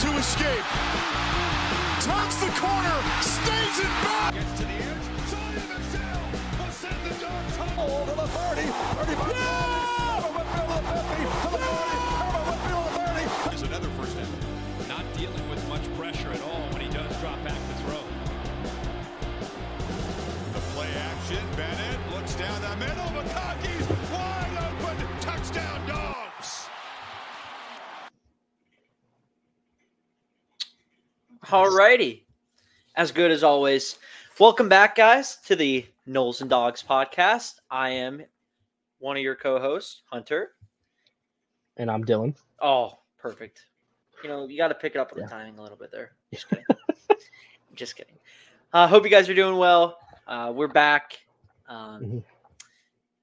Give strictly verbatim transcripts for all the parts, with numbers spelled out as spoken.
to escape. Turns the corner, stays it back. Gets to the edge. Sonia McSail will send the dog tunnel to the thirty. thirty-five. No! There's another first down. Not dealing with much pressure at all when he does drop back to throw. The play action. Bennett looks down the middle. McCaki's wide open. Touchdown, Dogs. Alrighty, as good as always. Welcome back, guys, to the Knolls and Dogs podcast. I am one of your co-hosts, Hunter, and I'm Dylan. Oh, perfect. You know, you got to pick it up on yeah. the timing a little bit there. Just kidding. Just kidding. Uh, hope you guys are doing well. Uh, we're back, um, mm-hmm.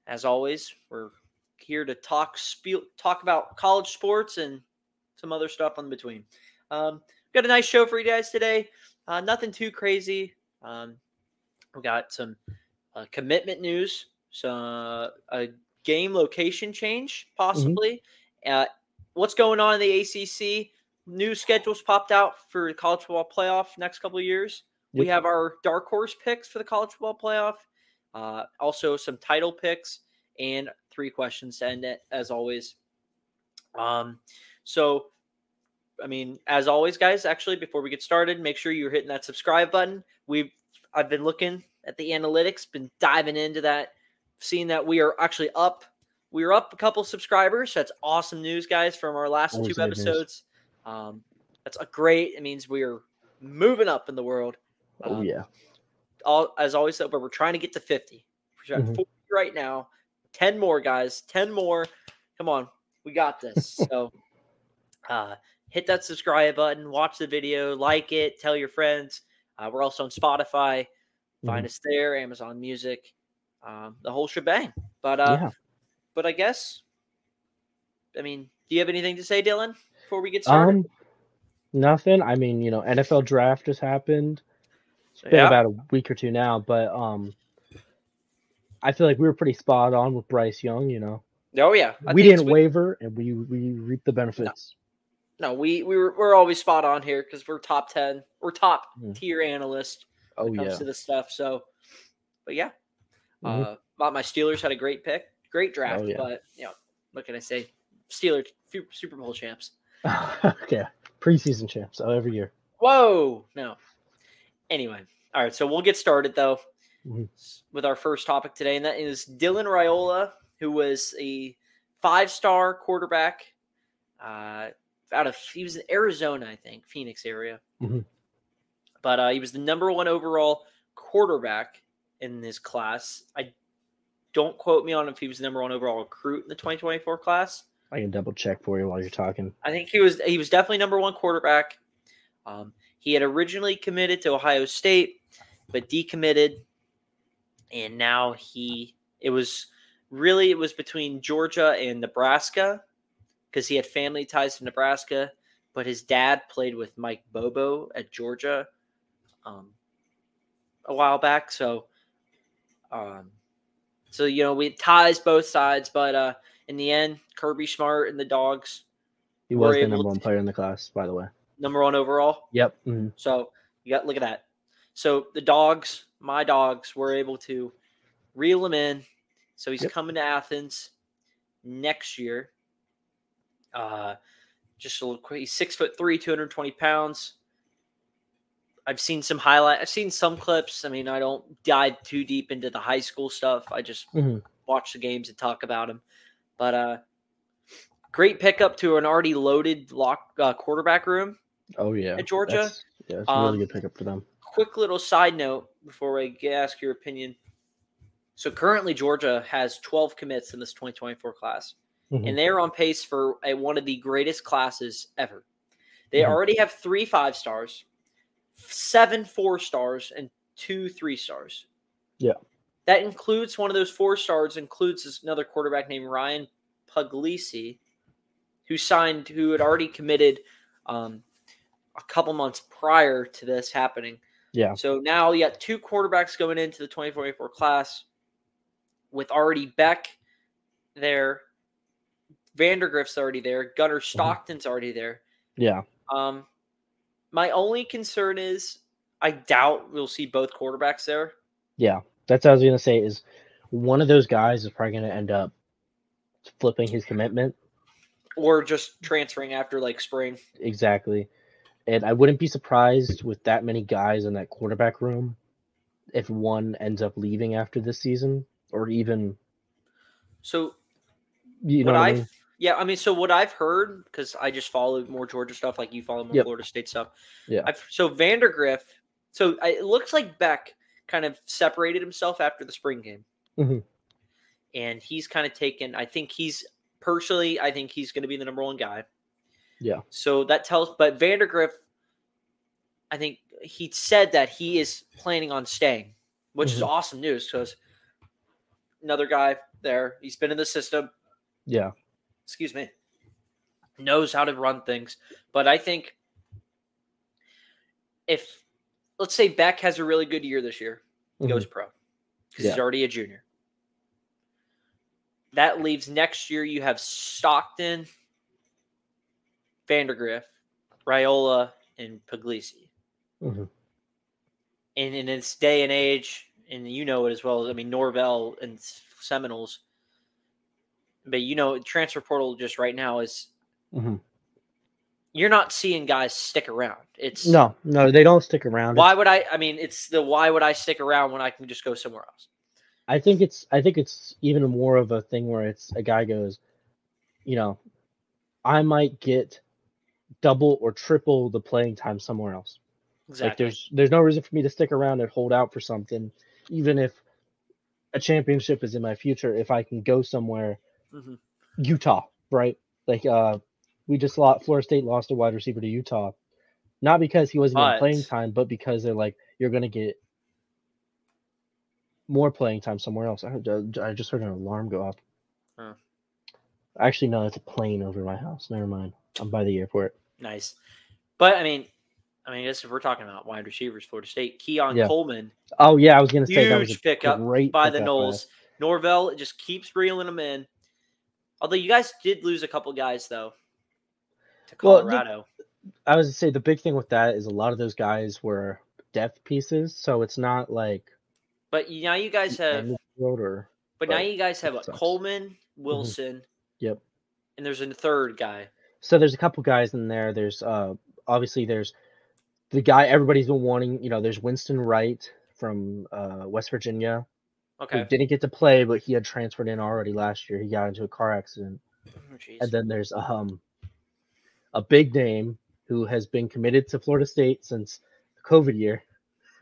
as always. We're here to talk spe- talk about college sports and some other stuff in between. Um, Got a nice show for you guys today. Uh, nothing too crazy. Um, we got some uh, commitment news, some uh, a game location change, possibly. Mm-hmm. Uh, what's going on in the A C C? New schedules popped out for the college football playoff next couple of years. Yep. We have our dark horse picks for the college football playoff. Uh, also some title picks and three questions to end it, as always. Um, so... I mean, as always, guys, actually, before we get started, make sure you're hitting that subscribe button. We've I've been looking at the analytics, been diving into that, seeing that we are actually up. We are up a couple subscribers. So that's awesome news, guys, from our last always two episodes. Um, that's a great. It means we are moving up in the world. Um, oh, yeah. All, as always, though, but we're trying to get to fifty. We're at mm-hmm. forty right now. ten more, guys. ten more. Come on. We got this. So, uh hit that subscribe button, watch the video, like it, tell your friends. Uh, we're also on Spotify. Find mm-hmm. us there, Amazon Music, um, the whole shebang. But uh, yeah. but I guess, I mean, do you have anything to say, Dylan, before we get started? Um, nothing. I mean, you know, N F L draft just happened. It's been yeah. about a week or two now, but um, I feel like we were pretty spot on with Bryce Young, you know. Oh, yeah. I we didn't waver, and we, we reaped the benefits. No. No, we, we were, we're always spot on here because we're top ten. We're top mm. tier analysts when oh, it comes yeah. to this stuff. So, but yeah. Mm-hmm. Uh, my Steelers had a great pick. Great draft. Oh, yeah. But, you know, what can I say? Steelers, Super Bowl champs. Yeah. Preseason champs. Oh, every year. Whoa. No. Anyway. All right. So we'll get started, though, mm-hmm. with our first topic today. And that is Dylan Raiola, who was a five-star quarterback. Uh out of, he was in Arizona, I think, Phoenix area. Mm-hmm. But uh, he was the number one overall quarterback in this class. I don't quote me on if he was the number one overall recruit in the twenty twenty-four class. I can double check for you while you're talking. I think he was, he was definitely number one quarterback. Um, he had originally committed to Ohio State, but decommitted. And now he, it was really, it was between Georgia and Nebraska, because he had family ties to Nebraska, but his dad played with Mike Bobo at Georgia um, a while back. So, um, so you know, we ties both sides, but uh, in the end, Kirby Smart and the Dogs. He was the number one player in the class, by the way. Number one overall? Yep. Mm-hmm. So, you got look at that. So, the Dogs, my Dogs, were able to reel him in. So, he's yep. coming to Athens next year. Uh, just a little quick. He's six foot three, two hundred twenty pounds. I've seen some highlight. I've seen some clips. I mean, I don't dive too deep into the high school stuff. I just mm-hmm. watch the games and talk about him. But uh, great pickup to an already loaded lock uh, quarterback room. Oh yeah, at Georgia. That's, yeah, that's a really um, good pickup for them. Quick little side note before I ask your opinion. So currently, Georgia has twelve commits in this twenty twenty-four class. Mm-hmm. And they're on pace for a, one of the greatest classes ever. They mm-hmm. already have three five stars, seven four stars, and two three stars. Yeah. That includes one of those four stars, includes another quarterback named Ryan Puglisi, who signed, who had already committed um, a couple months prior to this happening. Yeah. So now you got two quarterbacks going into the twenty twenty-four class with already Beck there. Vandergriff's already there. Gunner Stockton's already there. Yeah. Um, My only concern is I doubt we'll see both quarterbacks there. Yeah, that's what I was going to say is one of those guys is probably going to end up flipping his commitment. Or just transferring after, like, spring. Exactly. And I wouldn't be surprised with that many guys in that quarterback room if one ends up leaving after this season or even. So, you know what I mean? Yeah, I mean, so what I've heard, because I just followed more Georgia stuff, like you follow more yep. Florida State stuff. Yeah. I've, so Vandergriff, so I, it looks like Beck kind of separated himself after the spring game. Mm-hmm. And he's kind of taken, I think he's, personally, I think he's going to be the number one guy. Yeah. So that tells, but Vandergriff, I think he said that he is planning on staying, which mm-hmm. is awesome news because another guy there, he's been in the system. Yeah. Excuse me, knows how to run things. But I think if, let's say Beck has a really good year this year, he mm-hmm. goes pro because yeah. he's already a junior. That leaves next year you have Stockton, Vandergriff, Raiola, and Puglisi. Mm-hmm. And in this day and age, and you know it as well, I mean, Norvell and Seminoles, but, you know, transfer portal just right now is mm-hmm. you're not seeing guys stick around. It's No, no, they don't stick around. Why would I? I mean, it's the why would I stick around when I can just go somewhere else? I think it's I think it's even more of a thing where it's a guy goes, you know, I might get double or triple the playing time somewhere else. Exactly. Like there's there's no reason for me to stick around and hold out for something, even if a championship is in my future, if I can go somewhere. Mm-hmm. Utah, right? Like, uh, we just lost, Florida State lost a wide receiver to Utah, not because he wasn't but, in playing time, but because they're like, you're going to get more playing time somewhere else. I, heard, I just heard an alarm go up. Huh. Actually, no, that's a plane over my house. Never mind. I'm by the airport. Nice. But I mean, I mean, this if we're talking about wide receivers, Florida State, Keyon yeah. Coleman. Oh, yeah. I was going to say that was a pickup great by pickup the Knolls. Norvell just keeps reeling them in. Although you guys did lose a couple guys, though, to Colorado. Well, the, I was going to say the big thing with that is a lot of those guys were depth pieces, so it's not like. But now you guys have. Rotor, but, but now you guys have like, Coleman, Wilson. Mm-hmm. Yep. And there's a third guy. So there's a couple guys in there. There's uh, obviously there's the guy everybody's been wanting. You know, there's Winston Wright from uh, West Virginia. Okay. Who didn't get to play, but he had transferred in already last year. He got into a car accident. Oh, geez. And then there's um a big name who has been committed to Florida State since the COVID year,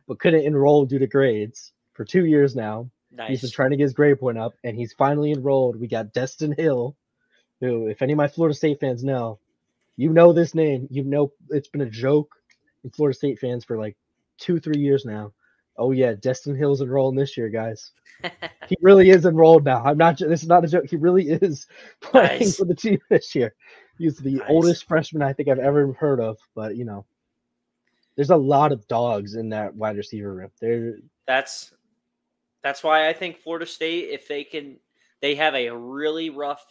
but couldn't enroll due to grades for two years now. Nice. He's been trying to get his grade point up, and he's finally enrolled. We got Destin Hill, who, if any of my Florida State fans know, you know this name. You know it's been a joke in Florida State fans for like two, three years now. Oh, yeah, Destin Hill's enrolling this year, guys. He really is enrolled now. I'm not. This is not a joke. He really is playing nice. For the team this year. He's the nice. Oldest freshman I think I've ever heard of. But, you know, there's a lot of dogs in that wide receiver room. There. That's that's why I think Florida State, if they can, they have a really rough.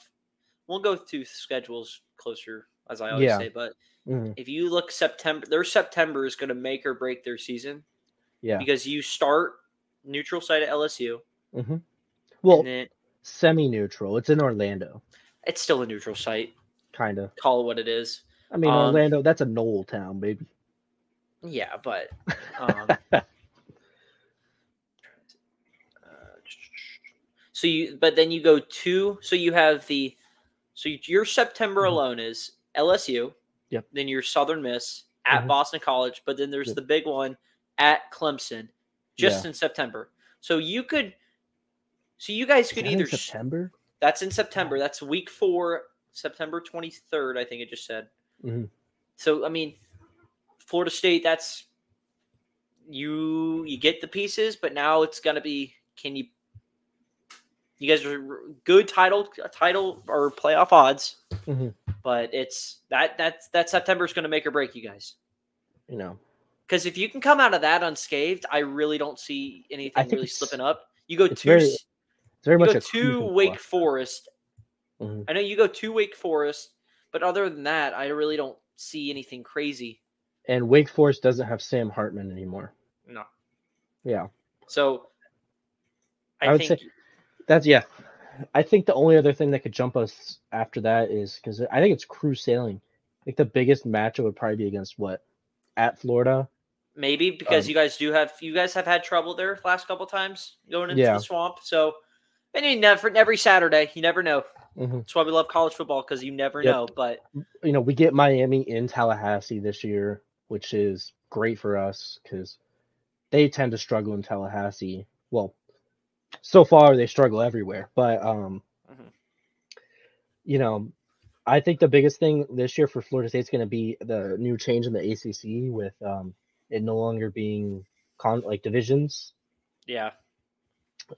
We'll go through schedules closer, as I always yeah. say. But mm-hmm. if you look September, their September is going to make or break their season. Yeah, because you start neutral site at L S U. Mm-hmm. Well, then, semi-neutral. It's in Orlando. It's still a neutral site. Kind of. Call it what it is. I mean, um, Orlando, that's a Knoll town, baby. Yeah, but... Um, uh, so you, but then you go to... So you have the... So your September mm-hmm. alone is L S U. Yep. Then your Southern Miss at mm-hmm. Boston College. But then there's yep. the big one... at Clemson just yeah. in September. So you could so you guys could either September? That's in September. That's week four, September twenty-third, I think it just said. Mm-hmm. So I mean, Florida State, that's you you get the pieces, but now it's going to be can you you guys are good title title or playoff odds. Mm-hmm. But it's that that's that September is going to make or break you guys. You know. Because if you can come out of that unscathed, I really don't see anything really slipping up. You go to, very, it's very you much go to Wake cluster. Forest. Mm-hmm. I know you go to Wake Forest, but other than that, I really don't see anything crazy. And Wake Forest doesn't have Sam Hartman anymore. No. Yeah. So I, I would think say that's, yeah. I think the only other thing that could jump us after that is, because I think it's crew sailing. Like the biggest matchup would probably be against what? At Florida? Maybe, because um, you guys do have, you guys have had trouble there last couple times going into yeah. the swamp. So, I mean, never, every Saturday, you never know. Mm-hmm. That's why we love college football, because you never yep. know. But, you know, we get Miami in Tallahassee this year, which is great for us because they tend to struggle in Tallahassee. Well, so far they struggle everywhere. But, um, mm-hmm. you know, I think the biggest thing this year for Florida State is going to be the new change in the A C C with um, it no longer being con- like divisions. Yeah.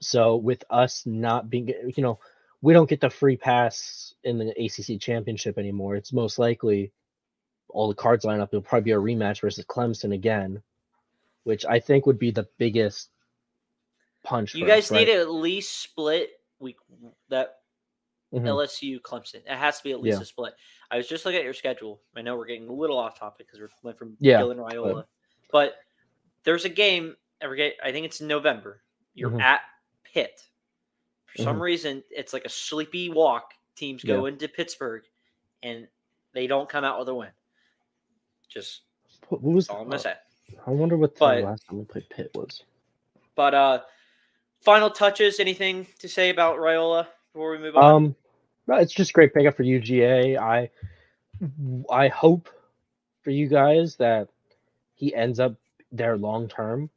So with us not being, you know, we don't get the free pass in the A C C championship anymore. It's most likely all the cards line up. It'll probably be a rematch versus Clemson again, which I think would be the biggest punch. You guys us, need right? to at least split week that. Mm-hmm. L S U, Clemson. It has to be at least yeah. a split. I was just looking at your schedule. I know we're getting a little off topic because we're went from yeah, Dylan Raiola. But... but there's a game, I think it's in November. You're mm-hmm. at Pitt. For mm-hmm. some reason, it's like a sleepy walk. Teams go yeah. into Pittsburgh, and they don't come out with a win. Just what was all I'm going to say. I wonder what the but, last time we played Pitt was. But uh, final touches, anything to say about Raiola? Before we move on? Um, it's just a great pickup for U G A. I I hope for you guys that he ends up there long term,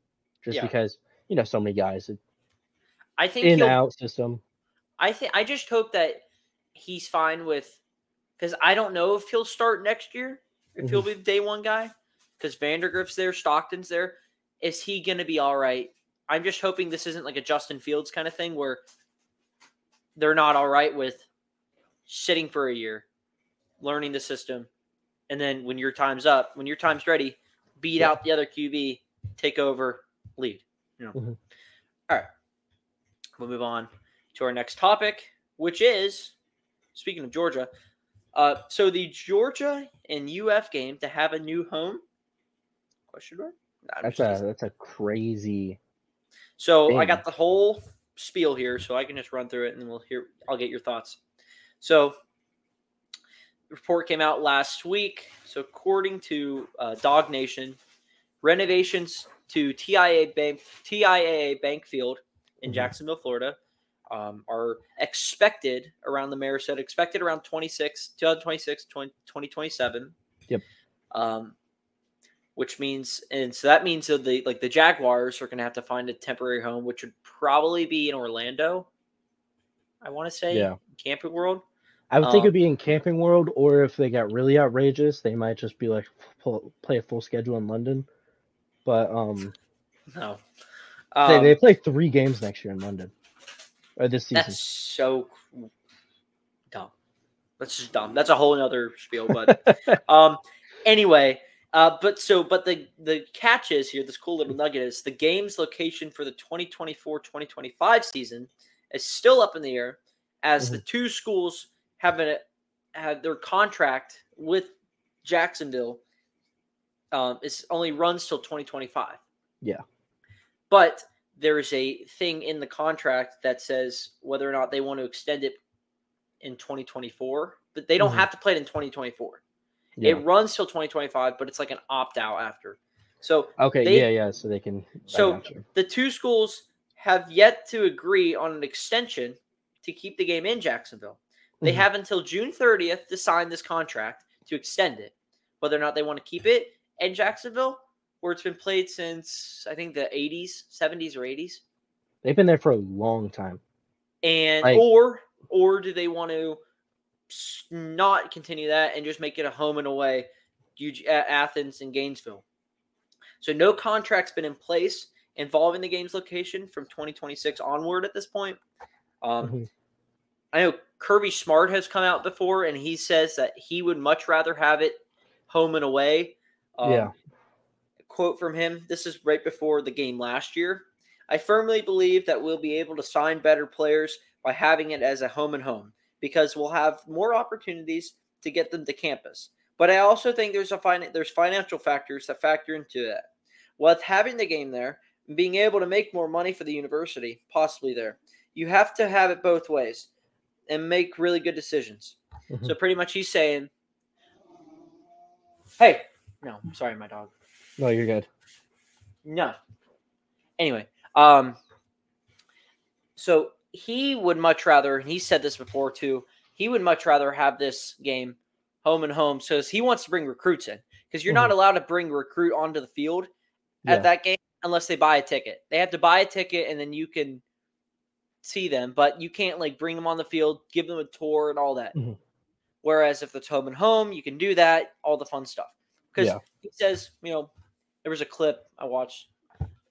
just yeah. because you know so many guys. I think in out system. I think I just hope that he's fine with, because I don't know if he'll start next year, if mm-hmm. he'll be the day one guy, because Vandergriff's there, Stockton's there. Is he going to be all right? I'm just hoping this isn't like a Justin Fields kind of thing where they're not all right with sitting for a year, learning the system, and then when your time's up, when your time's ready, beat yeah. out the other Q B, take over, lead. You know. Mm-hmm. All right. We'll move on to our next topic, which is, speaking of Georgia, uh, so the Georgia and U F game to have a new home? Question mark? No, that's, a, that's a crazy So thing. I got the whole spiel here, so I can just run through it and then we'll hear, I'll get your thoughts. So the report came out last week. So according to uh, Dog Nation, renovations to T I A A Bank, T I A A Bank Field in Jacksonville, Florida um, are expected around, the mayor said, expected around twenty-six, twenty twenty-six, twenty twenty-seven. Yep. Um, which means, and so that means that the, like the Jaguars are going to have to find a temporary home, which would probably be in Orlando. I want to say yeah. Camping World. I would um, think it'd be in Camping World, or if they got really outrageous, they might just be like pull, play a full schedule in London. But um, no, um, they, they play three games next year in London or this season. That's so dumb. That's just dumb. That's a whole nother spiel. But um, anyway. Uh, but so, but the, the catch is here, this cool little nugget is the game's location for the twenty twenty-four twenty twenty-five season is still up in the air as mm-hmm. the two schools have, an, have their contract with Jacksonville. Um, it's only runs till twenty twenty-five. Yeah. But there is a thing in the contract that says whether or not they want to extend it in twenty twenty-four, but they don't mm-hmm. have to play it in twenty twenty-four. Yeah. It runs till twenty twenty-five, but it's like an opt-out after. So okay, they, yeah, yeah, so they can – so the two schools have yet to agree on an extension to keep the game in Jacksonville. They mm-hmm. have until June thirtieth to sign this contract to extend it, whether or not they want to keep it in Jacksonville, where it's been played since, I think, the eighties, seventies or eighties. They've been there for a long time. And like, or or do they want to – not continue that and just make it a home and away, U G, Athens and Gainesville. So no contract's been in place involving the game's location from twenty twenty-six onward at this point. Um, mm-hmm. I know Kirby Smart has come out before, and he says that he would much rather have it home and away. Um, yeah. Quote from him, this is right before the game last year. I firmly believe that we'll be able to sign better players by having it as a home and home, because we'll have more opportunities to get them to campus. But I also think there's a fin- there's financial factors that factor into that. With having the game there, being able to make more money for the university, possibly there, you have to have it both ways and make really good decisions. Mm-hmm. So pretty much he's saying, hey, no, sorry, my dog. No, you're good. No. Anyway, um, so he would much rather, and he said this before too, he would much rather have this game home and home, so he wants to bring recruits in because you're mm-hmm. not allowed to bring recruit onto the field at yeah. that game unless they buy a ticket. They have to buy a ticket and then you can see them, but you can't like bring them on the field, give them a tour and all that. Mm-hmm. Whereas if it's home and home, you can do that, all the fun stuff. Because yeah. he says, you know, there was a clip I watched.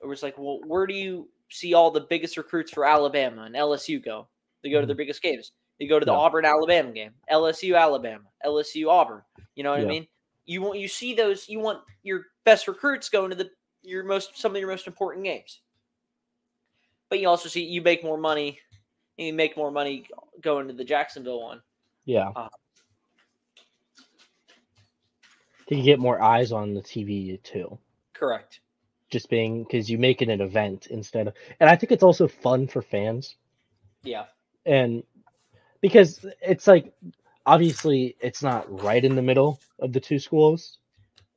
It was like, well, where do you see all the biggest recruits for Alabama and L S U go? They go to their biggest games. They go to the yeah. Auburn-Alabama game, L S U-Alabama, L S U-Auburn. You know what yeah. I mean? You want you see those. You want your best recruits going to the your most some of your most important games. But you also see you make more money. And you make more money going to the Jacksonville one. Yeah. Uh, you get more eyes on the T V too. Correct. Just being because you make it an event instead of, and I think it's also fun for fans. Yeah. And. Because it's like, obviously, it's not right in the middle of the two schools.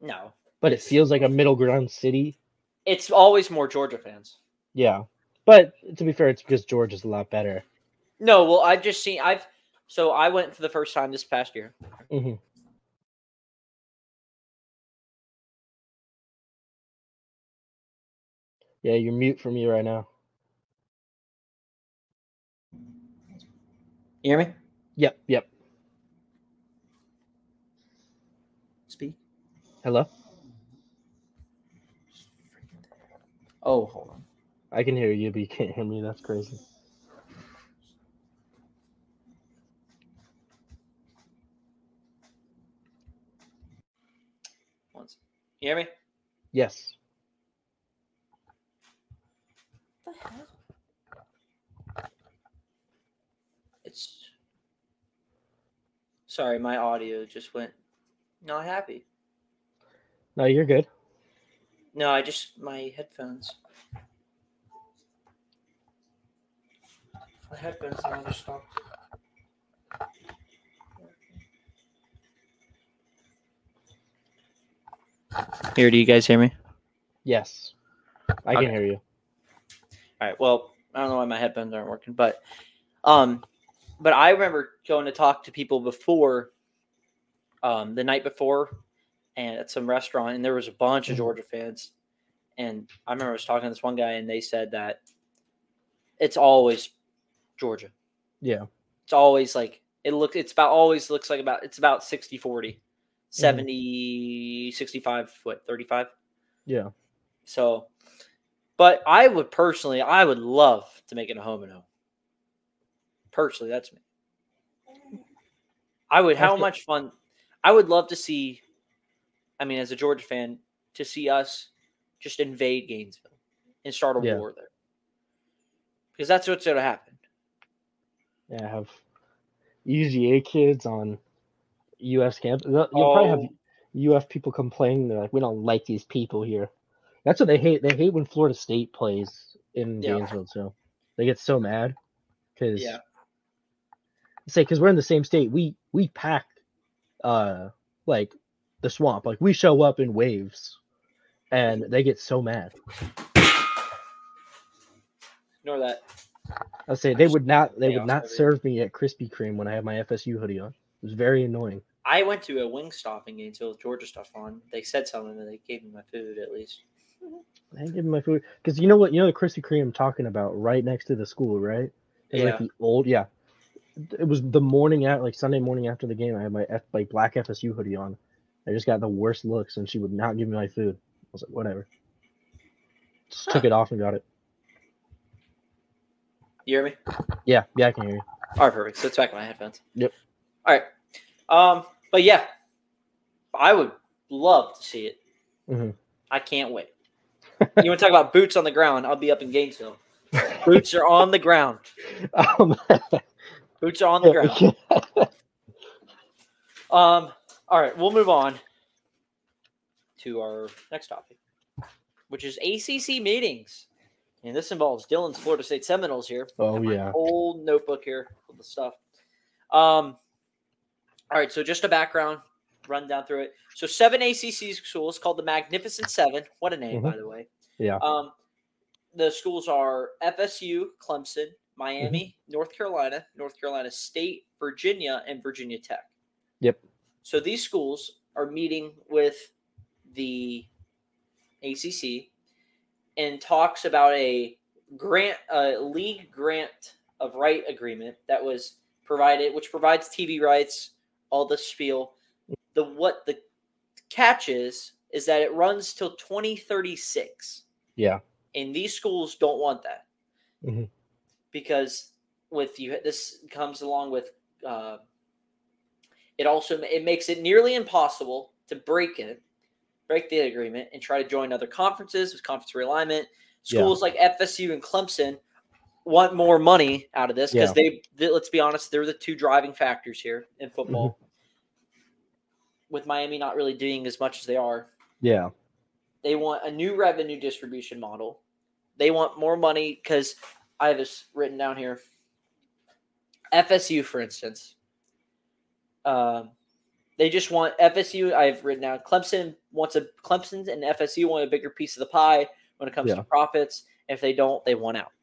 No. But it feels like a middle ground city. It's always more Georgia fans. Yeah. But to be fair, it's because Georgia's a lot better. No, well, I've just seen, I've, so I went for the first time this past year. Mm-hmm. Yeah, you're mute for me right now. You hear me? Yep, yep. Speak. Hello? Oh, hold on. I can hear you, but you can't hear me. That's crazy. Once. You hear me? Yes. What the hell? Sorry, my audio just went not happy. No, you're good. No, I just, my headphones. My headphones never stop. Here, do you guys hear me? Yes. I okay. can hear you. All right, well, I don't know why my headphones aren't working, but, um, But I remember going to talk to people before, um, the night before, and at some restaurant, and there was a bunch of Georgia fans. And I remember I was talking to this one guy, and they said that it's always Georgia. Yeah, it's always like it looks. It's about always looks like about it's about sixty forty, seventy mm-hmm. sixty-five what thirty-five. Yeah. So, but I would personally, I would love to make it a home and home. Personally, that's me. I would, how much fun, I would love to see, I mean, as a Georgia fan, to see us just invade Gainesville and start a yeah. war there. Because that's what's going to happen. Yeah, have U G A kids on U F campus. You'll oh. probably have U F people complaining. They're like, we don't like these people here. That's what they hate. They hate when Florida State plays in yeah. Gainesville, so they get so mad. Because. Yeah. Say because we're in the same state, we we pack, uh, like the swamp. Like we show up in waves, and they get so mad. Ignore that. I'll say they would not they would not serve me at Krispy Kreme when I have my F S U hoodie on. It was very annoying. I went to a Wingstop in Gainesville with Georgia stuff on. They said something and they gave me my food at least. They gave me my food because you know what you know the Krispy Kreme I'm talking about right next to the school, right? Yeah. Like the old yeah. It was the morning at like Sunday morning after the game. I had my F, like black F S U hoodie on. I just got the worst looks, and she would not give me my food. I was like, whatever. Just huh. took it off and got it. You hear me? Yeah, yeah, I can hear you. All right, perfect. So it's back in my headphones. Yep. All right, um, but yeah, I would love to see it. Mm-hmm. I can't wait. You want to talk about boots on the ground? I'll be up in Gainesville. Boots are on the ground. Oh man. Boots are on the ground. um, all All right, we'll move on to our next topic, which is A C C meetings. And this involves Dylan's Florida State Seminoles here. Oh, yeah. Old notebook here with the stuff. Um, all right, so just a background, run down through it. So seven A C C schools called the Magnificent Seven. What a name, mm-hmm. by the way. Yeah. Um, the schools are F S U, Clemson, Miami, mm-hmm. North Carolina, North Carolina State, Virginia, and Virginia Tech. Yep. So these schools are meeting with the A C C and talks about a grant, a league grant of right agreement that was provided, which provides T V rights, all the spiel. The what the catch is, is that it runs till twenty thirty-six. Yeah. And these schools don't want that. Mm-hmm. Because with you, this comes along with uh, it also it makes it nearly impossible to break it, break the agreement, and try to join other conferences with conference realignment. Schools yeah. like F S U and Clemson want more money out of this because yeah. they, they, let's be honest, they're the two driving factors here in football. Mm-hmm. With Miami not really doing as much as they are. Yeah. They want a new revenue distribution model. They want more money because I have this written down here. F S U, for instance, uh, they just want F S U. I've written down Clemson wants a Clemson and F S U want a bigger piece of the pie when it comes yeah. to profits. If they don't, they want out.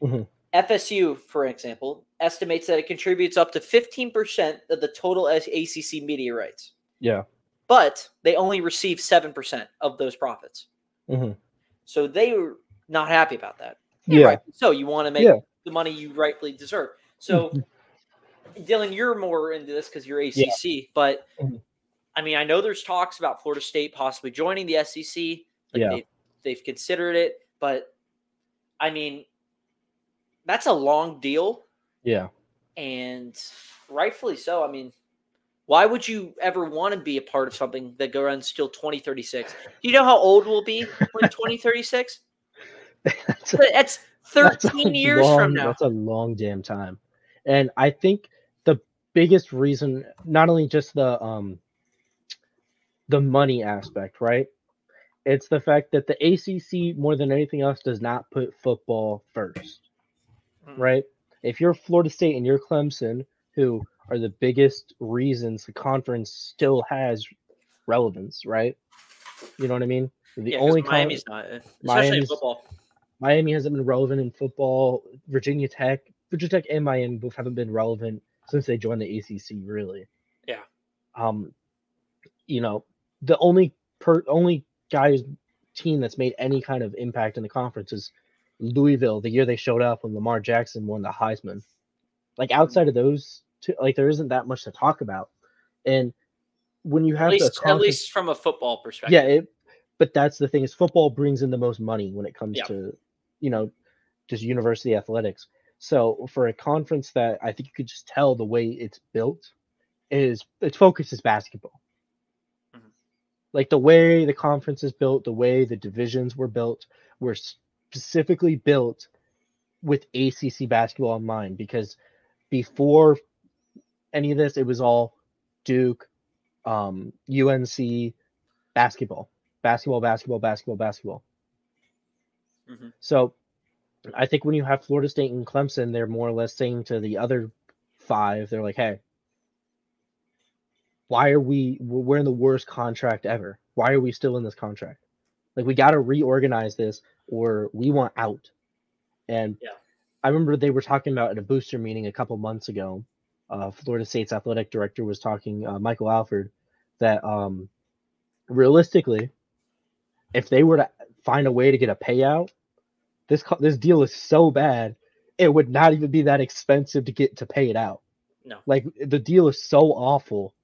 Mm-hmm. F S U, for example, estimates that it contributes up to fifteen percent of the total A C C media rights. Yeah. But they only receive seven percent of those profits. Mm-hmm. So they were not happy about that. Yeah. Right. So you want to make yeah. the money you rightfully deserve. So, Dylan, you're more into this because you're A C C, yeah. but mm-hmm. I mean, I know there's talks about Florida State possibly joining the S E C. Like yeah. They've, they've considered it, but I mean, that's a long deal. Yeah. And rightfully so. I mean, why would you ever want to be a part of something that runs till twenty thirty-six? Do you know how old we'll be when twenty thirty-six? That's, a, that's thirteen that's years long, from now. That's a long damn time. And I think the biggest reason, not only just the um, the money aspect, right? It's the fact that the A C C, more than anything else, does not put football first, mm. right? If you're Florida State and you're Clemson, who are the biggest reasons the conference still has relevance, right? You know what I mean? The yeah, only Miami's con- not, especially Miami's, in football. Miami hasn't been relevant in football. Virginia Tech, Virginia Tech and Miami both haven't been relevant since they joined the A C C, really. Yeah. Um, you know, the only per, only guy's team that's made any kind of impact in the conference is Louisville, the year they showed up when Lamar Jackson won the Heisman. Like, outside of those two, like, there isn't that much to talk about. And when you have at least, the at least from a football perspective. Yeah, it, but that's the thing, is football brings in the most money when it comes yeah. to, you know, just university athletics. So for a conference that I think you could just tell the way it's built is its focus is basketball. Mm-hmm. Like, the way the conference is built, the way the divisions were built, were specifically built with A C C basketball in mind, because before any of this, it was all Duke, um, U N C, basketball, basketball, basketball, basketball, basketball. Mm-hmm. So I think when you have Florida State and Clemson, they're more or less saying to the other five, they're like, hey, why are we, we're in the worst contract ever. Why are we still in this contract? Like, we got to reorganize this or we want out. And yeah. I remember they were talking about at a booster meeting a couple months ago, Uh, Florida State's athletic director was talking, uh, Michael Alford, that um, realistically, if they were to find a way to get a payout, this co- this deal is so bad, it would not even be that expensive to get to pay it out. No, like, the deal is so awful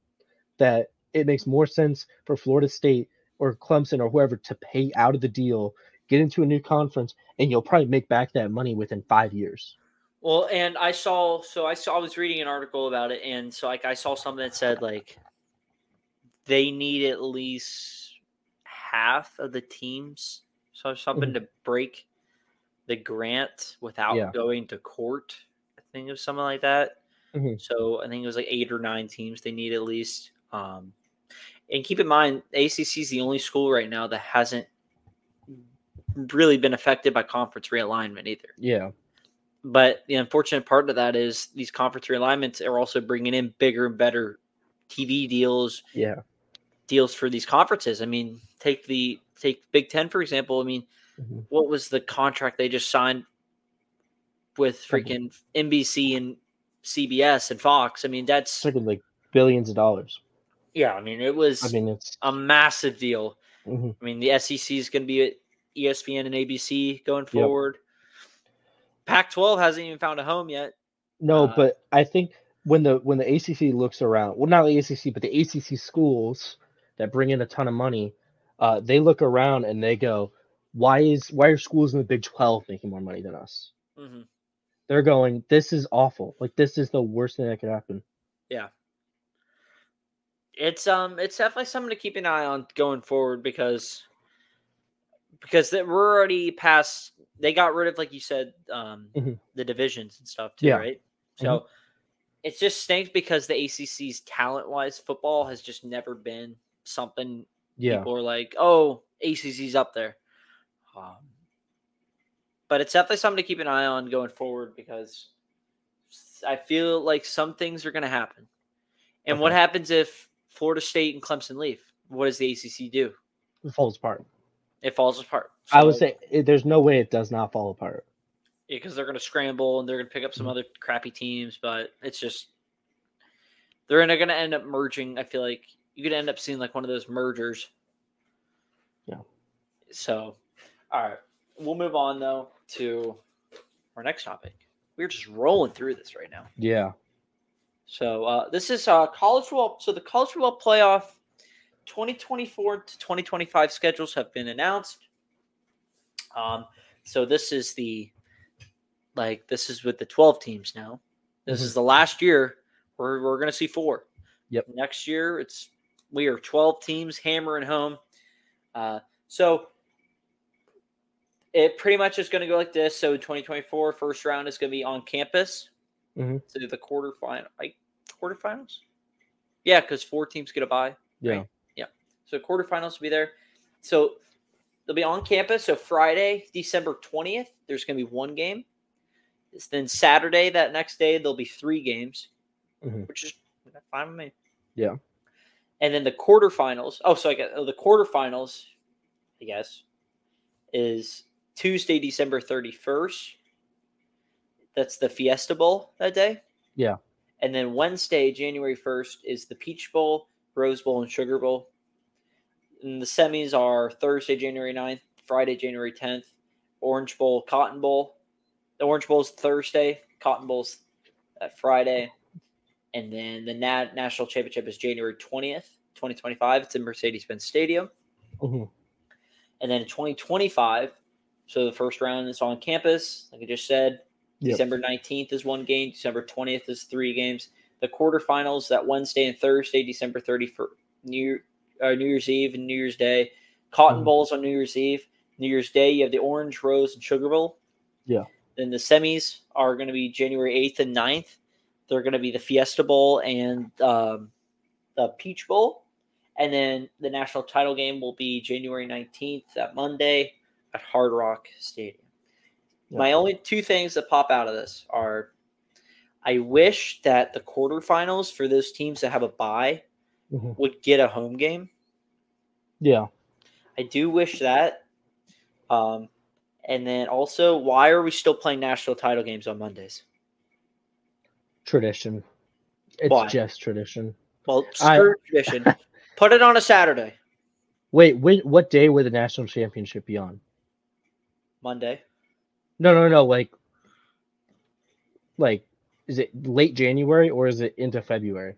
that it makes more sense for Florida State or Clemson or whoever to pay out of the deal, get into a new conference, and you'll probably make back that money within five years. Well, and I saw, so I saw, I was reading an article about it. And so, like, I saw something that said, like, they need at least half of the teams. So something mm-hmm. to break the grant without yeah. going to court. I think it was something like that. Mm-hmm. So I think it was like eight or nine teams they need at least. Um, And keep in mind, A C C is the only school right now that hasn't really been affected by conference realignment either. Yeah. But the unfortunate part of that is these conference realignments are also bringing in bigger and better T V deals. Yeah. Deals for these conferences. I mean, take the take Big Ten, for example. I mean, mm-hmm. what was the contract they just signed with freaking mm-hmm. N B C and C B S and Fox? I mean, that's like, like billions of dollars. Yeah. I mean, it was I mean, it's... a massive deal. Mm-hmm. I mean, the S E C is going to be at E S P N and A B C going forward. Yep. Pac twelve hasn't even found a home yet. No, uh, but I think when the when the A C C looks around, well, not the A C C, but the A C C schools that bring in a ton of money, uh, they look around and they go, "Why is why are schools in the Big twelve making more money than us?" Mm-hmm. They're going, "This is awful. Like this is the worst thing that could happen." Yeah, it's um, it's definitely something to keep an eye on going forward because because they, we're already past. They got rid of, like you said, um, mm-hmm. the divisions and stuff too, yeah. right? So mm-hmm. it's just stinks because the A C C's talent-wise football has just never been something yeah. people are like, oh, A C C's up there. Um, but it's definitely something to keep an eye on going forward because I feel like some things are going to happen. And okay. what happens if Florida State and Clemson leave? What does the A C C do? It falls apart. It falls apart. So, I would say it, there's no way it does not fall apart. Yeah, because they're going to scramble and they're going to pick up some mm-hmm. other crappy teams, but it's just they're going to end up merging. I feel like you could end up seeing like one of those mergers. Yeah. So, all right, we'll move on though to our next topic. We're just rolling through this right now. Yeah. So uh, this is uh, college football. So the college football playoff twenty twenty-four to twenty twenty-five schedules have been announced. Um, so this is the, like, this is with the twelve teams now. This mm-hmm. is the last year we're we're going to see four. Yep. Next year it's, we are twelve teams hammering home. Uh, so it pretty much is going to go like this. So twenty twenty-four first round is going to be on campus. Mm-hmm. So the quarter final, like quarterfinals. Yeah. Cause four teams get a bye. Yeah. Right? Yeah. So quarterfinals will be there. So they'll be on campus. So Friday, December twentieth, there's going to be one game. It's then Saturday, that next day, there'll be three games, mm-hmm. which is fine with me. Yeah. And then the quarterfinals. Oh, so I got oh, the quarterfinals, I guess, is Tuesday, December thirty-first. That's the Fiesta Bowl that day. Yeah. And then Wednesday, January first, is the Peach Bowl, Rose Bowl, and Sugar Bowl. And the semis are Thursday, January ninth, Friday, January tenth, Orange Bowl, Cotton Bowl. The Orange Bowl's Thursday, Cotton Bowl's at Friday. And then the Na- National Championship is January twentieth, twenty twenty-five. It's in Mercedes-Benz Stadium. Mm-hmm. And then in twenty twenty-five, so the first round is on campus, like I just said. Yep. December nineteenth is one game. December twentieth is three games. The quarterfinals, that Wednesday and Thursday, December thirty-first, New Uh, New Year's Eve and New Year's Day. Cotton mm-hmm. Bowl's on New Year's Eve. New Year's Day, you have the Orange, Rose, and Sugar Bowl. Yeah. Then the semis are going to be January eighth and ninth. They're going to be the Fiesta Bowl and um, the Peach Bowl. And then the national title game will be January nineteenth, that Monday, at Hard Rock Stadium. Yeah. My only two things that pop out of this are I wish that the quarterfinals for those teams that have a bye mm-hmm. would get a home game. Yeah. I do wish that. Um, and then also, why are we still playing national title games on Mondays? Tradition. It's why? Just tradition. Well, screw I... tradition. Put it on a Saturday. Wait, when, what day would the national championship be on? Monday. No, no, no. Like, like, is it late January or is it into February?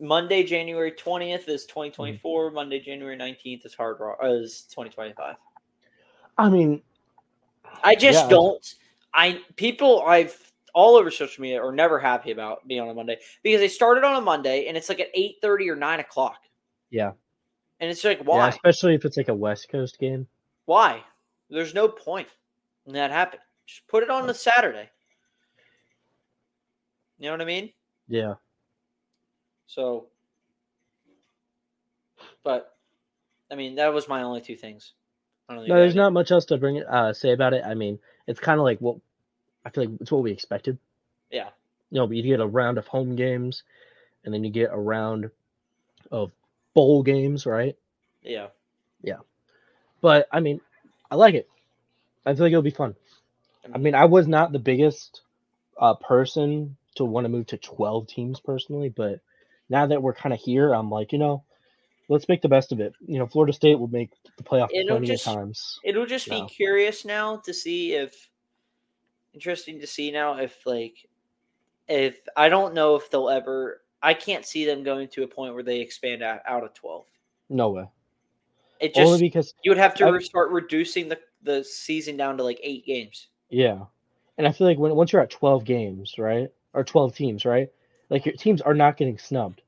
Monday, January twentieth is twenty twenty-four. Mm-hmm. Monday, January nineteenth is Hard Rock uh, is twenty twenty-five. I mean, I just yeah. don't. I people I've all over social media are never happy about being on a Monday because they started on a Monday and it's like at eight thirty or nine o'clock. Yeah, and it's like why? Yeah, especially if it's like a West Coast game. Why? There's no point in that happening. Just put it on a Saturday. You know what I mean? Yeah. So But, I mean, that was my only two things. I don't know, no, there's not much else to bring uh, say about it. I mean, it's kind of like what I feel like it's what we expected. Yeah. You know, but you get a round of home games, and then you get a round of bowl games, right? Yeah. Yeah. But, I mean, I like it. I feel like it'll be fun. I mean, I was not the biggest uh, person to want to move to twelve teams personally, but now that we're kind of here, I'm like, you know, let's make the best of it. You know, Florida State will make the playoff it'll plenty just, of times. It'll just so. be curious now to see if – interesting to see now if, like, if – I don't know if they'll ever – I can't see them going to a point where they expand out, out of twelve. No way. It just, Only because you would have to I've, start reducing the, the season down to like eight games. Yeah. And I feel like when once you're at twelve games, right, or twelve teams, right, like your teams are not getting snubbed.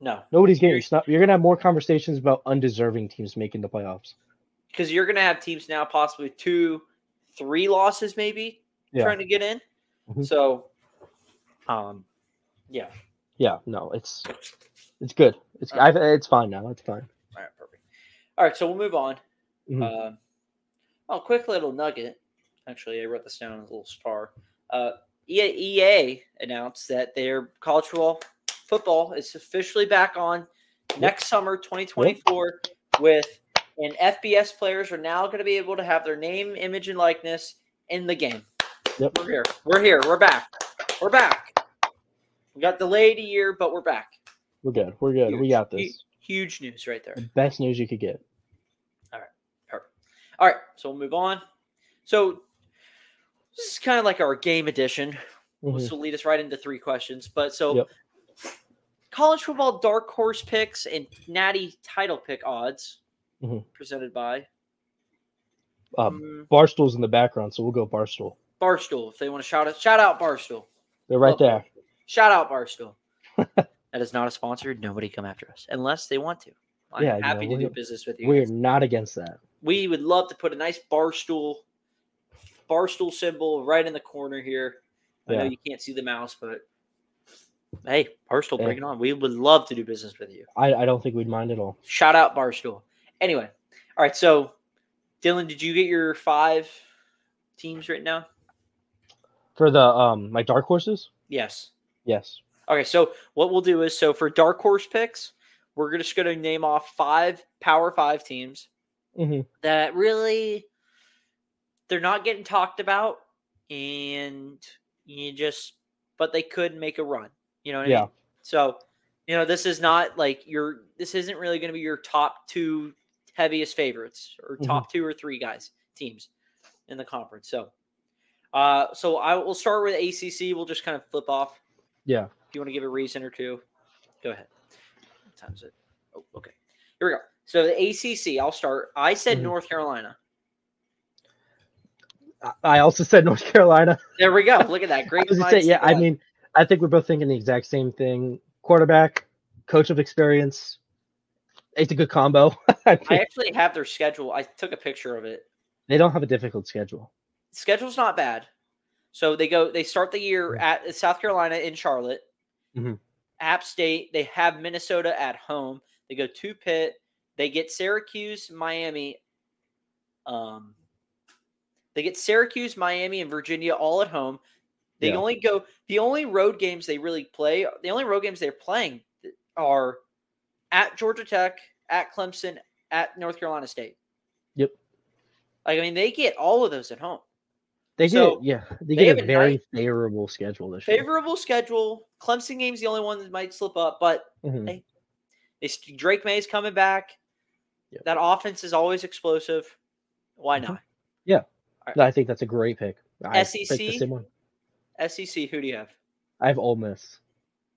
No. Nobody's getting snubbed. You're going to have more conversations about undeserving teams making the playoffs. Because you're going to have teams now possibly two, three losses maybe yeah. trying to get in. Mm-hmm. So, um, yeah. Yeah, no, it's it's good. It's All right. I, it's fine now. It's fine. All right. All right, so we'll move on. Mm-hmm. Uh, oh, quick little nugget. Actually, I wrote this down as a little star. Uh, E A announced that their college football is officially back on next summer, twenty twenty-four, with and F B S players are now going to be able to have their name, image, and likeness in the game. Yep. We're here. We're here. We're back. We're back. We got delayed a year, but we're back. We're good. We're good. Huge. We got this. Huge. Huge news right there. The best news you could get. All right. Perfect. All right. So we'll move on. So this is kind of like our game edition. Mm-hmm. This will lead us right into three questions. But so yep. college football dark horse picks and natty title pick odds mm-hmm. presented by. Uh, um, Barstool's in the background, so we'll go Barstool. Barstool. If they want to shout out, shout out Barstool. They're right Love there. Barstool. Shout out Barstool. That is not a sponsor. Nobody come after us unless they want to. I'm yeah, happy yeah, to do business with you. We're not against that. We would love to put a nice Barstool Barstool symbol right in the corner here. I yeah. know you can't see the mouse, but hey, Barstool, hey. bring it on. We would love to do business with you. I, I don't think we'd mind at all. Shout out Barstool. Anyway, all right. So, Dylan, did you get your five teams right now for the um my dark horses? Yes. Yes. Okay, so what we'll do is, so for dark horse picks, we're just going to name off five Power Five teams mm-hmm. that really they're not getting talked about, and you just but they could make a run. You know what I yeah. mean? So, you know, this is not like your this isn't really going to be your top two heaviest favorites or top mm-hmm. two or three guys teams in the conference. So, uh, so I will start with A C C. We'll just kind of flip off. Yeah. If you want to give a reason or two, go ahead. What time is it? Oh, okay. Here we go. So the A C C, I'll start. I said mm-hmm. North Carolina. I also said North Carolina. There we go. Look at that. Great. I say, yeah, I mean, I think we're both thinking the exact same thing. Quarterback, coach of experience. It's a good combo. I, I actually have their schedule. I took a picture of it. They don't have a difficult schedule. Schedule's not bad. So they go. They start the year at South Carolina in Charlotte, mm-hmm. App State. They have Minnesota at home. They go to Pitt. They get Syracuse, Miami. Um, they get Syracuse, Miami, and Virginia all at home. They yeah. only go. The only road games they really play. The only road games they're playing are at Georgia Tech, at Clemson, at North Carolina State. Yep. Like I mean, they get all of those at home. They so get, yeah, they, they get a very nice, favorable schedule this favorable year. Favorable schedule. Clemson game's the only one that might slip up, but mm-hmm. they, they, Drake May's coming back. Yep. That offense is always explosive. Why not? Yeah, right. I think that's a great pick. I S E C, the same one. S E C, who do you have? I have Ole Miss.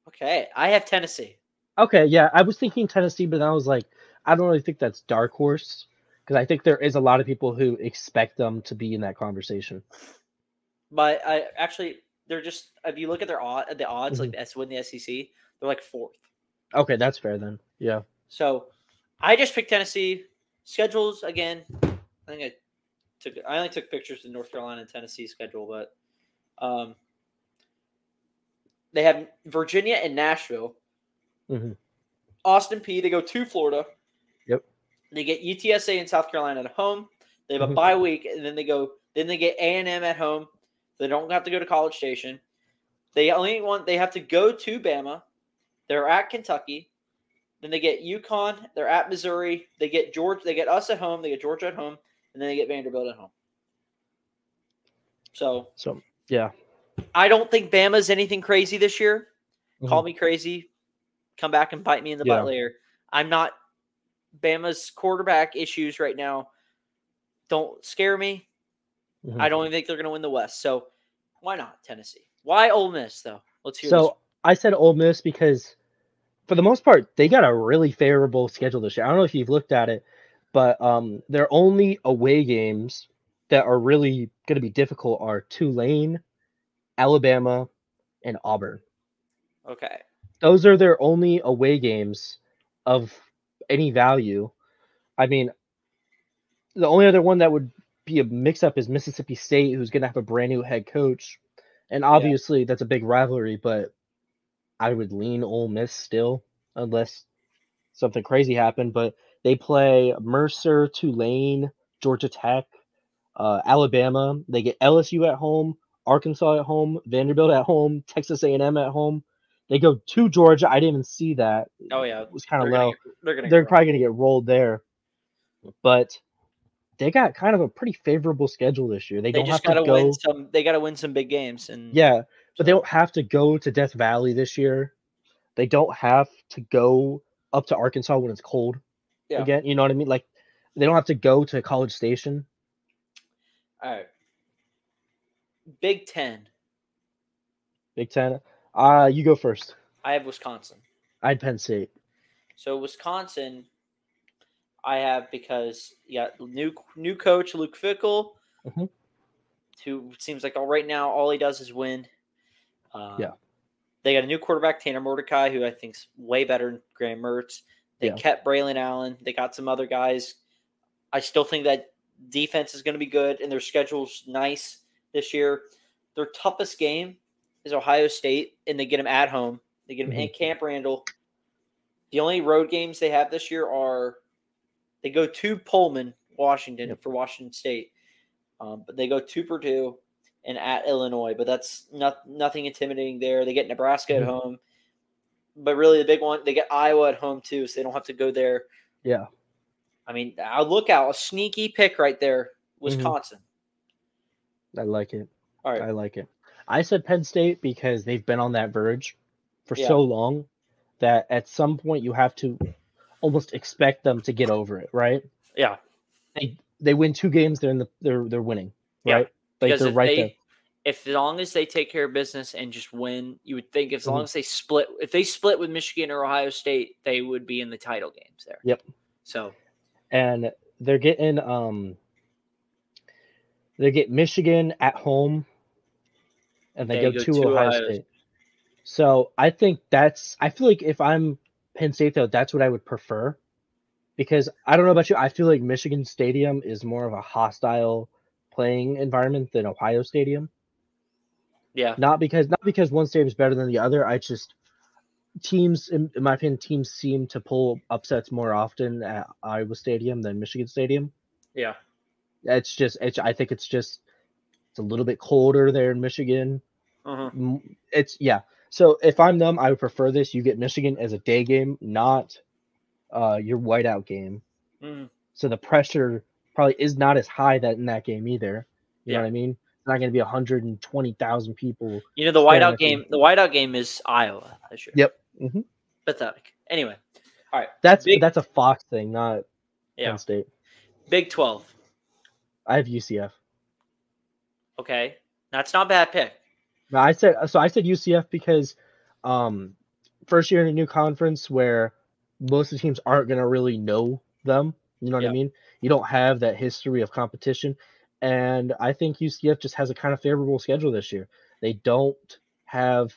Okay, I have Tennessee. Okay, yeah, I was thinking Tennessee, but then I was like, I don't really think that's dark horse. Because I think there is a lot of people who expect them to be in that conversation. But I actually, they're just, if you look at their odd, the odds, mm-hmm. like the win the S E C, they're like fourth. Okay, that's fair then. Yeah. So I just picked Tennessee. Schedules, again, I think I took, I only took pictures of North Carolina and Tennessee schedule, but um, they have Virginia and Nashville. Mm-hmm. Austin P, they go to Florida. They get U T S A and South Carolina at home. They have a bye week, and then they go. Then they get A and M at home. They don't have to go to College Station. They only want. They have to go to Bama. They're at Kentucky. Then they get UConn. They're at Missouri. They get Georgia. They get us at home. They get Georgia at home, and then they get Vanderbilt at home. So, so yeah, I don't think Bama's anything crazy this year. Mm-hmm. Call me crazy. Come back and bite me in the yeah. butt later. I'm not. Bama's quarterback issues right now don't scare me. Mm-hmm. I don't even think they're going to win the West. So why not Tennessee? Why Ole Miss though? Let's hear. So this. I said Ole Miss because for the most part they got a really favorable schedule this year. I don't know if you've looked at it, but um, their only away games that are really going to be difficult are Tulane, Alabama, and Auburn. Okay, those are their only away games of any value. I mean, the only other one that would be a mix-up is Mississippi State, who's going to have a brand new head coach, and obviously yeah. that's a big rivalry. But I would lean Ole Miss still, unless something crazy happened. But they play Mercer, Tulane, Georgia Tech, uh, Alabama. They get L S U at home, Arkansas at home, Vanderbilt at home, Texas A and M at home. They go to Georgia. I didn't even see that. Oh, yeah. It was kind of low. Get, they're gonna they're probably going to get rolled there. But they got kind of a pretty favorable schedule this year. They, they don't just have gotta to go. Win some, they got to win some big games. And Yeah, so. But they don't have to go to Death Valley this year. They don't have to go up to Arkansas when it's cold yeah. again. You know what I mean? Like, they don't have to go to College Station. All right. Big Ten. Big Ten. Uh, you go first. I have Wisconsin. I had Penn State. So Wisconsin, I have because yeah, new new coach Luke Fickel, mm-hmm. who seems like all right now all he does is win. Um, yeah, they got a new quarterback Tanner Mordecai, who I think's way better than Graham Mertz. They yeah. kept Braylon Allen. They got some other guys. I still think that defense is going to be good, and their schedule's nice this year. Their toughest game is Ohio State, and they get them at home. They get them mm-hmm. in Camp Randall. The only road games they have this year are they go to Pullman, Washington, yep. for Washington State. Um, but they go to Purdue and at Illinois, but that's not, nothing intimidating there. They get Nebraska mm-hmm. at home. But really the big one, they get Iowa at home too, so they don't have to go there. Yeah. I mean, I'll look out. A sneaky pick right there, Wisconsin. Mm-hmm. I like it. All right. I like it. I said Penn State because they've been on that verge for yeah. so long that at some point you have to almost expect them to get over it, right? Yeah. They they win two games, they're in the they're they're winning, right? Yeah. Like they're right they, there. If as long as they take care of business and just win, you would think as mm-hmm. long as they split if they split with Michigan or Ohio State, they would be in the title games there. Yep. So and they're getting um they get Michigan at home. And they, they go, go to, to Ohio, Ohio State. So I think that's – I feel like if I'm Penn State, though, that's what I would prefer. Because I don't know about you, I feel like Michigan Stadium is more of a hostile playing environment than Ohio Stadium. Yeah. Not because not because one stadium is better than the other. I just – teams, in, in my opinion, teams seem to pull upsets more often at Iowa Stadium than Michigan Stadium. Yeah. It's just it's, – I think it's just – it's a little bit colder there in Michigan. Uh-huh. It's yeah. So if I'm them, I would prefer this. You get Michigan as a day game, not uh, your whiteout game. Mm. So the pressure probably is not as high that in that game either. You yeah. know what I mean? It's not going to be one hundred twenty thousand people. You know the whiteout game. People. The whiteout game is Iowa this year. Yep. Mm-hmm. Pathetic. Anyway, all right. That's Big, that's a Fox thing, not yeah. Penn State. Big twelve. I have U C F. Okay, that's not a bad pick. No, I said so. I said U C F because um, first year in a new conference where most of the teams aren't going to really know them. You know what yeah. I mean? You don't have that history of competition, and I think U C F just has a kind of favorable schedule this year. They don't have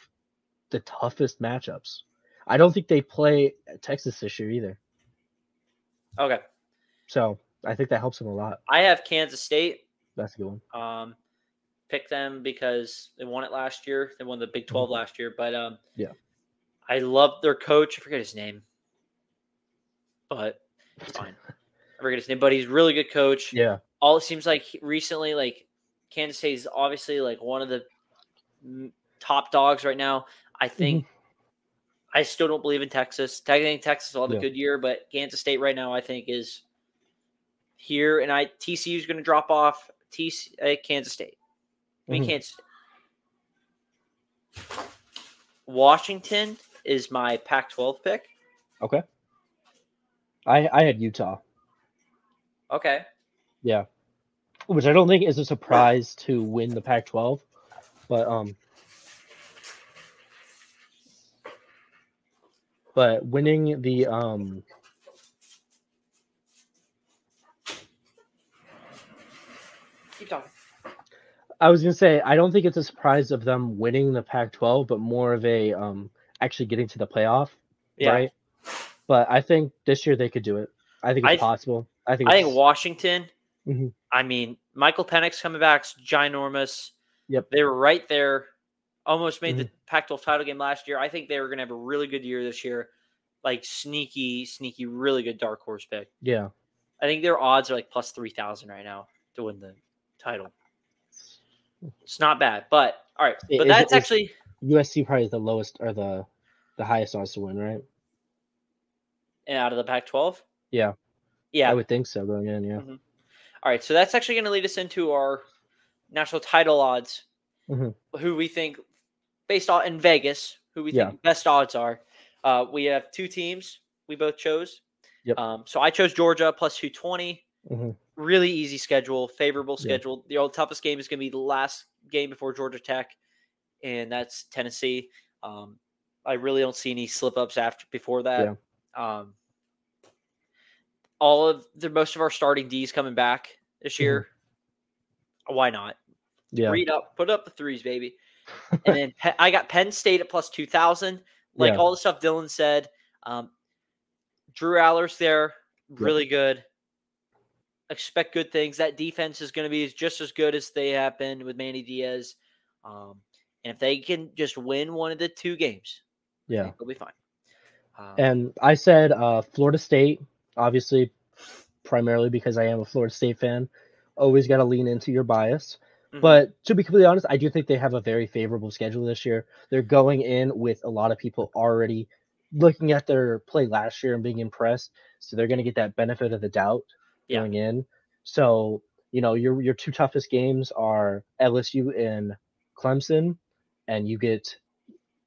the toughest matchups. I don't think they play Texas this year either. Okay, so I think that helps them a lot. I have Kansas State. That's a good one. Um. Pick them because they won it last year. They won the Big twelve last year. But um, yeah, I love their coach. I forget his name, but it's fine. I forget his name, but he's a really good coach. Yeah. All it seems like recently, like Kansas State is obviously like one of the top dogs right now. I think mm-hmm. I still don't believe in Texas. I think Texas will have yeah. a good year, but Kansas State right now I think is here, and I T C U is going to drop off. T C, uh, Kansas State. I mean mm-hmm. Kansas State. Washington is my Pac twelve pick. Okay. I I had Utah. Okay. Yeah. Which I don't think is a surprise to win the Pac twelve, but um but winning the um keep talking. I was going to say, I don't think it's a surprise of them winning the Pac twelve, but more of a um, actually getting to the playoff, yeah. right? But I think this year they could do it. I think it's I, possible. I think I it's... think Washington, mm-hmm. I mean, Michael Penix coming back is ginormous. Yep. They were right there, almost made mm-hmm. the Pac twelve title game last year. I think they were going to have a really good year this year, like sneaky, sneaky, really good dark horse pick. Yeah. I think their odds are like plus three thousand right now to win the title. It's not bad, but all right. But is, that's is, actually U S C probably is the lowest or the the highest odds to win, right? And out of the Pac twelve, yeah, yeah, I would think so going in, yeah. Mm-hmm. All right, so that's actually going to lead us into our national title odds, mm-hmm. who we think based on in Vegas, who we yeah. think best odds are. Uh, we have two teams we both chose. Yep. Um, so I chose Georgia plus two twenty. Mm-hmm. Really easy schedule, favorable schedule. Yeah. The old toughest game is going to be the last game before Georgia Tech, and that's Tennessee. Um, I really don't see any slip-ups after before that. Yeah. Um, all of the most of our starting D's coming back this year. Mm-hmm. Why not? Yeah. Read up, put up the threes, baby. And then Pe- I got Penn State at plus two thousand. Like yeah. all the stuff Dylan said. Um, Drew Aller's there, really yeah. good. Expect good things. That defense is going to be just as good as they have been with Manny Diaz. Um, and if they can just win one of the two games, yeah, they'll be fine. Um, and I said uh, Florida State, obviously, primarily because I am a Florida State fan. Always got to lean into your bias. Mm-hmm. But to be completely honest, I do think they have a very favorable schedule this year. They're going in with a lot of people already looking at their play last year and being impressed. So they're going to get that benefit of the doubt. Yeah. Going in, so you know your your two toughest games are L S U and Clemson, and you get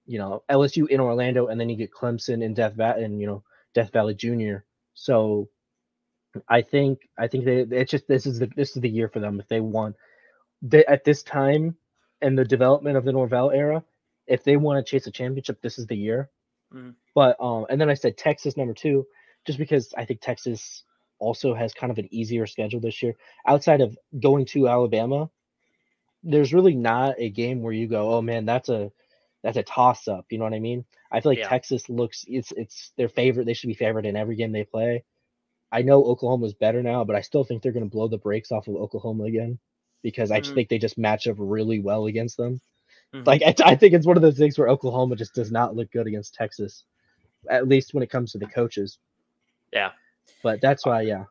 you know L S U in Orlando, and then you get Clemson in Death Valley, and you know Death Valley Junior. So I think I think they it's just this is the this is the year for them if they want they, at this time and the development of the Norvell era. If they want to chase a championship, this is the year. Mm. But um, and then I said Texas number two, just because I think Texas also has kind of an easier schedule this year. Outside of going to Alabama, there's really not a game where you go, oh man, that's a that's a toss up. You know what I mean? I feel like yeah. Texas looks it's it's their favorite. They should be favored in every game they play. I know Oklahoma's better now, but I still think they're going to blow the brakes off of Oklahoma again because mm-hmm. I just think they just match up really well against them. Mm-hmm. Like I, I think it's one of those things where Oklahoma just does not look good against Texas, at least when it comes to the coaches. Yeah. But that's why, yeah.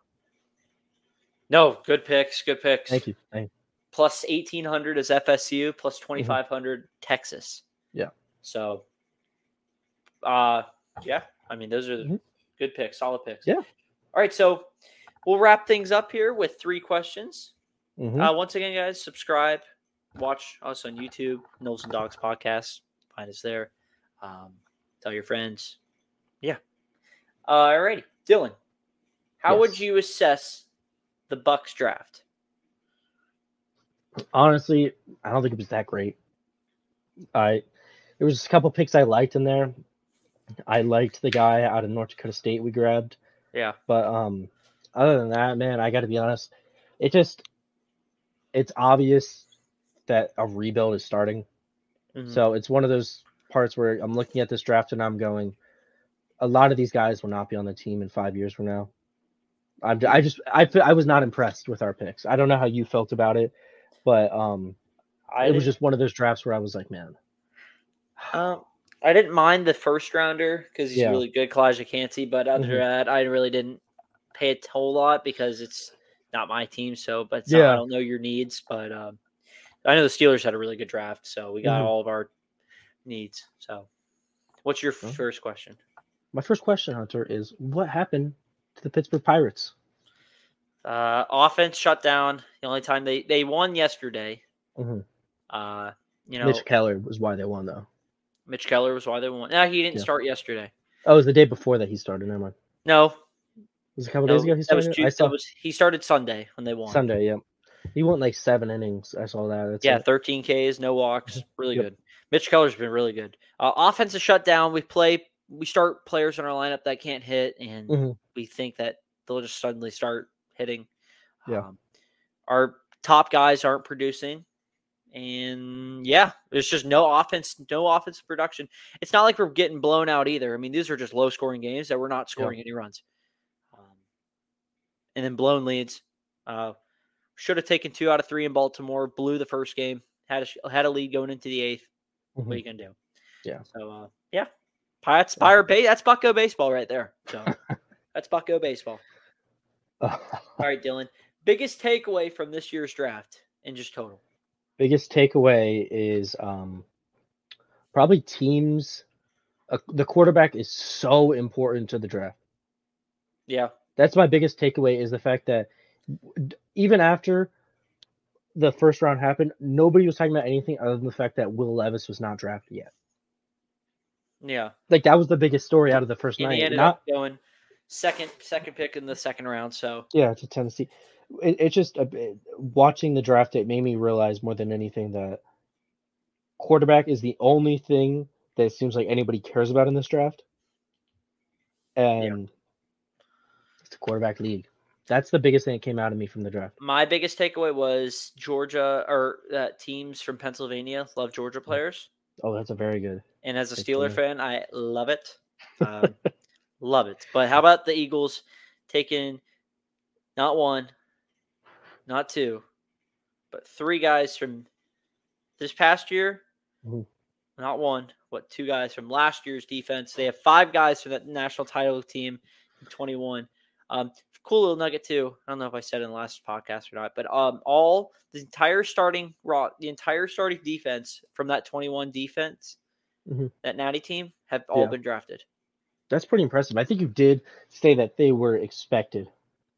No, good picks, good picks. Thank you. Thank you. Plus eighteen hundred is F S U, plus twenty-five hundred mm-hmm. Texas. Yeah. So, uh, yeah, I mean, those are mm-hmm. good picks, solid picks. Yeah. All right, so we'll wrap things up here with three questions. Mm-hmm. Uh, once again, guys, subscribe, watch us on YouTube, Knolls and Dogs Podcast. Find us there. Um, tell your friends. Yeah. Uh, all righty, Dylan. How yes. would you assess the Bucks draft? Honestly, I don't think it was that great. I there was a couple picks I liked in there. I liked the guy out of North Dakota State we grabbed. Yeah. But um, other than that, man, I got to be honest. It just it's obvious that a rebuild is starting. Mm-hmm. So it's one of those parts where I'm looking at this draft and I'm going, a lot of these guys will not be on the team in five years from now. I'm, I just I I was not impressed with our picks. I don't know how you felt about it, but um, I it was just one of those drafts where I was like, man. Uh, I didn't mind the first rounder because he's yeah. really good, Kalijah Kancey. But other than mm-hmm. that, I really didn't. pay a whole lot because it's not my team. So, but yeah. not, I don't know your needs, but um, I know the Steelers had a really good draft. So we got mm-hmm. all of our needs. So what's your well, first question? My first question, Hunter, is what happened to the Pittsburgh Pirates? Uh, offense shut down. The only time they, they won yesterday. Mm-hmm. Uh, you know, Mitch Keller was why they won though. Mitch Keller was why they won. No, he didn't yeah. start yesterday. Oh, it was the day before that he started. Never mind. No, it was a couple no, days ago. He started. That was, I saw... that was, he started Sunday when they won. Sunday, yeah. He won like seven innings. I saw that. That's yeah, it. thirteen Ks, no walks, really yep. good. Mitch Keller's been really good. Uh, offense is shut down. We play. We start players in our lineup that can't hit, and mm-hmm. we think that they'll just suddenly start hitting. Yeah. Um, our top guys aren't producing. And yeah, there's just no offense, no offensive production. It's not like we're getting blown out either. I mean, these are just low scoring games that we're not scoring yeah. any runs. Um, and then blown leads. Uh, should have taken two out of three in Baltimore, blew the first game, had a, had a lead going into the eighth. Mm-hmm. What are you going to do? Yeah. So, uh, yeah. Pirates, Pirate Bay. That's Bucko baseball right there. So that's Bucko baseball. All right, Dylan. Biggest takeaway from this year's draft and just total. Biggest takeaway is um, probably teams. Uh, the quarterback is so important to the draft. Yeah. That's my biggest takeaway is the fact that even after the first round happened, nobody was talking about anything other than the fact that Will Levis was not drafted yet. Yeah. Like that was the biggest story out of the first and night. He ended not, up going second, second pick in the second round. So yeah, to Tennessee. It, it just uh, watching the draft, it made me realize more than anything that quarterback is the only thing that it seems like anybody cares about in this draft. And yeah. it's a quarterback league. That's the biggest thing that came out of me from the draft. My biggest takeaway was Georgia or uh, teams from Pennsylvania love Georgia players. Oh, that's a very good. And as a Steeler fan, I love it. Um, love it. But how about the Eagles taking not one, not two, but three guys from this past year. Mm-hmm. Not one, but two guys from last year's defense. They have five guys from that national title team in twenty-one. Um, cool little nugget too. I don't know if I said it in the last podcast or not, but um, all the entire starting raw, the entire starting defense from that twenty-one defense, mm-hmm. that natty team have all yeah. been drafted. That's pretty impressive. I think you did say that they were expected.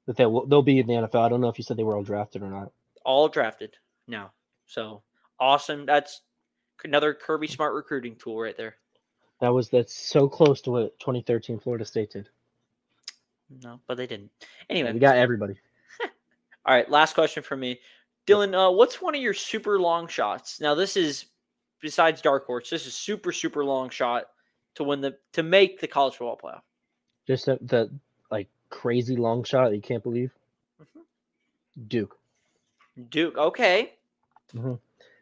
That they will, they'll be in the N F L. I don't know if you said they were all drafted or not. All drafted now. So awesome. That's another Kirby Smart recruiting tool right there. That was that's so close to what twenty thirteen Florida State did. No, but they didn't. Anyway, we got everybody. All right, last question for me, Dylan. Uh, what's one of your super long shots? Now this is besides dark horse. This is super super long shot to win the to make the college football playoff. Just the. the crazy long shot that you can't believe. Mm-hmm. Duke. Duke, okay. Mm-hmm.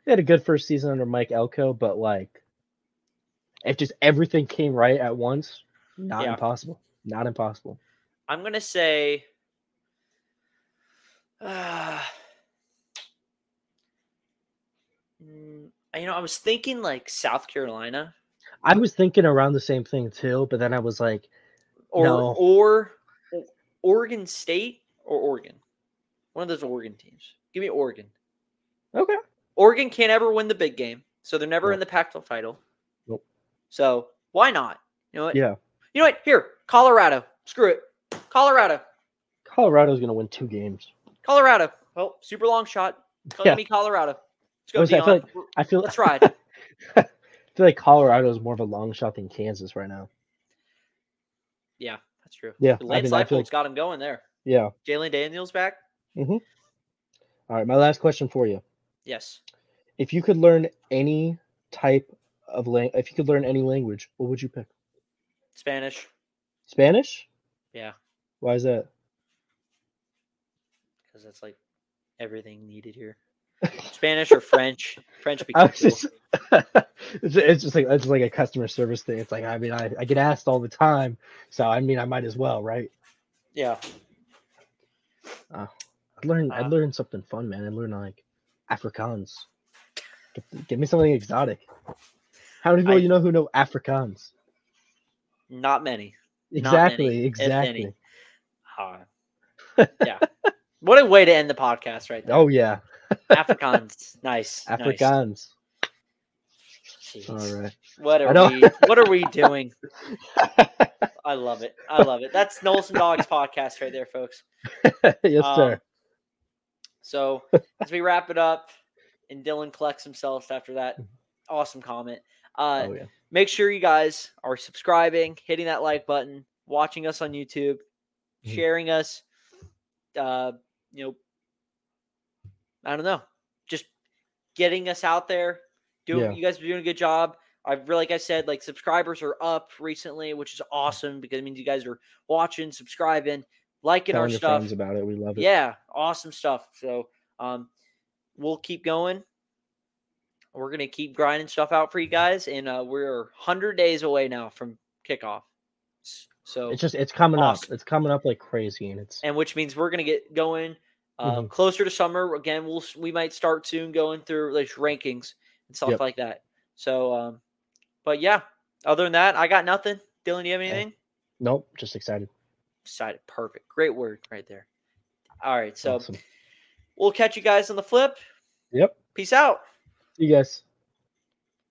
They had a good first season under Mike Elko, but like if just everything came right at once, not yeah. impossible. Not impossible. I'm gonna say uh, you know, I was thinking like South Carolina. I was thinking around the same thing too, but then I was like or no. or Oregon State or Oregon? One of those Oregon teams. Give me Oregon. Okay. Oregon can't ever win the big game, so they're never nope. in the Pac twelve title. Nope. So why not? You know what? Yeah. You know what? Here, Colorado. Screw it. Colorado. Colorado's going to win two games. Colorado. Well, super long shot. Give yeah. me Colorado. Let's go, Deion. I feel like, I feel, Let's ride. I feel like Colorado is more of a long shot than Kansas right now. Yeah. That's true. Yeah, Lance I mean, Leipold's like, got him going there. Yeah, Jalen Daniels back. Mm-hmm. All right, my last question for you. Yes. If you could learn any type of language, if you could learn any language, what would you pick? Spanish. Spanish? Yeah. Why is that? Because that's like everything needed here. Spanish or French? French because just, it's just like it's like a customer service thing. It's like I mean I, I get asked all the time, so I mean I might as well, right? Yeah. Uh, I'd learn uh, I'd learn something fun, man. I'd learn like Afrikaans. Get, get me something exotic. How many people I, you know who know Afrikaans? Not many. Exactly. Not many, exactly. Uh, Yeah. What a way to end the podcast right there. Oh, yeah. Afrikaans. Nice. Afrikaans. Nice. All right. What are we What are we doing? I love it. I love it. That's Knolls and Dogs podcast right there, folks. Yes, um, sir. So as we wrap it up, and Dylan collects himself after that awesome comment, uh, oh, yeah. make sure you guys are subscribing, hitting that like button, watching us on YouTube, mm-hmm. sharing us, uh, you know, I don't know, just getting us out there. Doing, yeah. You guys are doing a good job. I really, like I said, like subscribers are up recently, which is awesome because it means you guys are watching, subscribing, liking Telling our your stuff friends about it. We love it. Yeah. Awesome stuff. So, um, we'll keep going. We're going to keep grinding stuff out for you guys. And, uh, we're one hundred days away now from kickoff. So it's just, it's coming awesome. up. It's coming up like crazy. And it's, and which means we're going to get going, uh, mm-hmm. closer to summer. Again, we'll, we might start soon going through like rankings and stuff yep. like that. So, um, but yeah, other than that, I got nothing. Dylan, do you have anything? Nope. Just excited. Excited. Perfect. Great word right there. All right. So awesome. We'll catch you guys on the flip. Yep. Peace out. See you guys.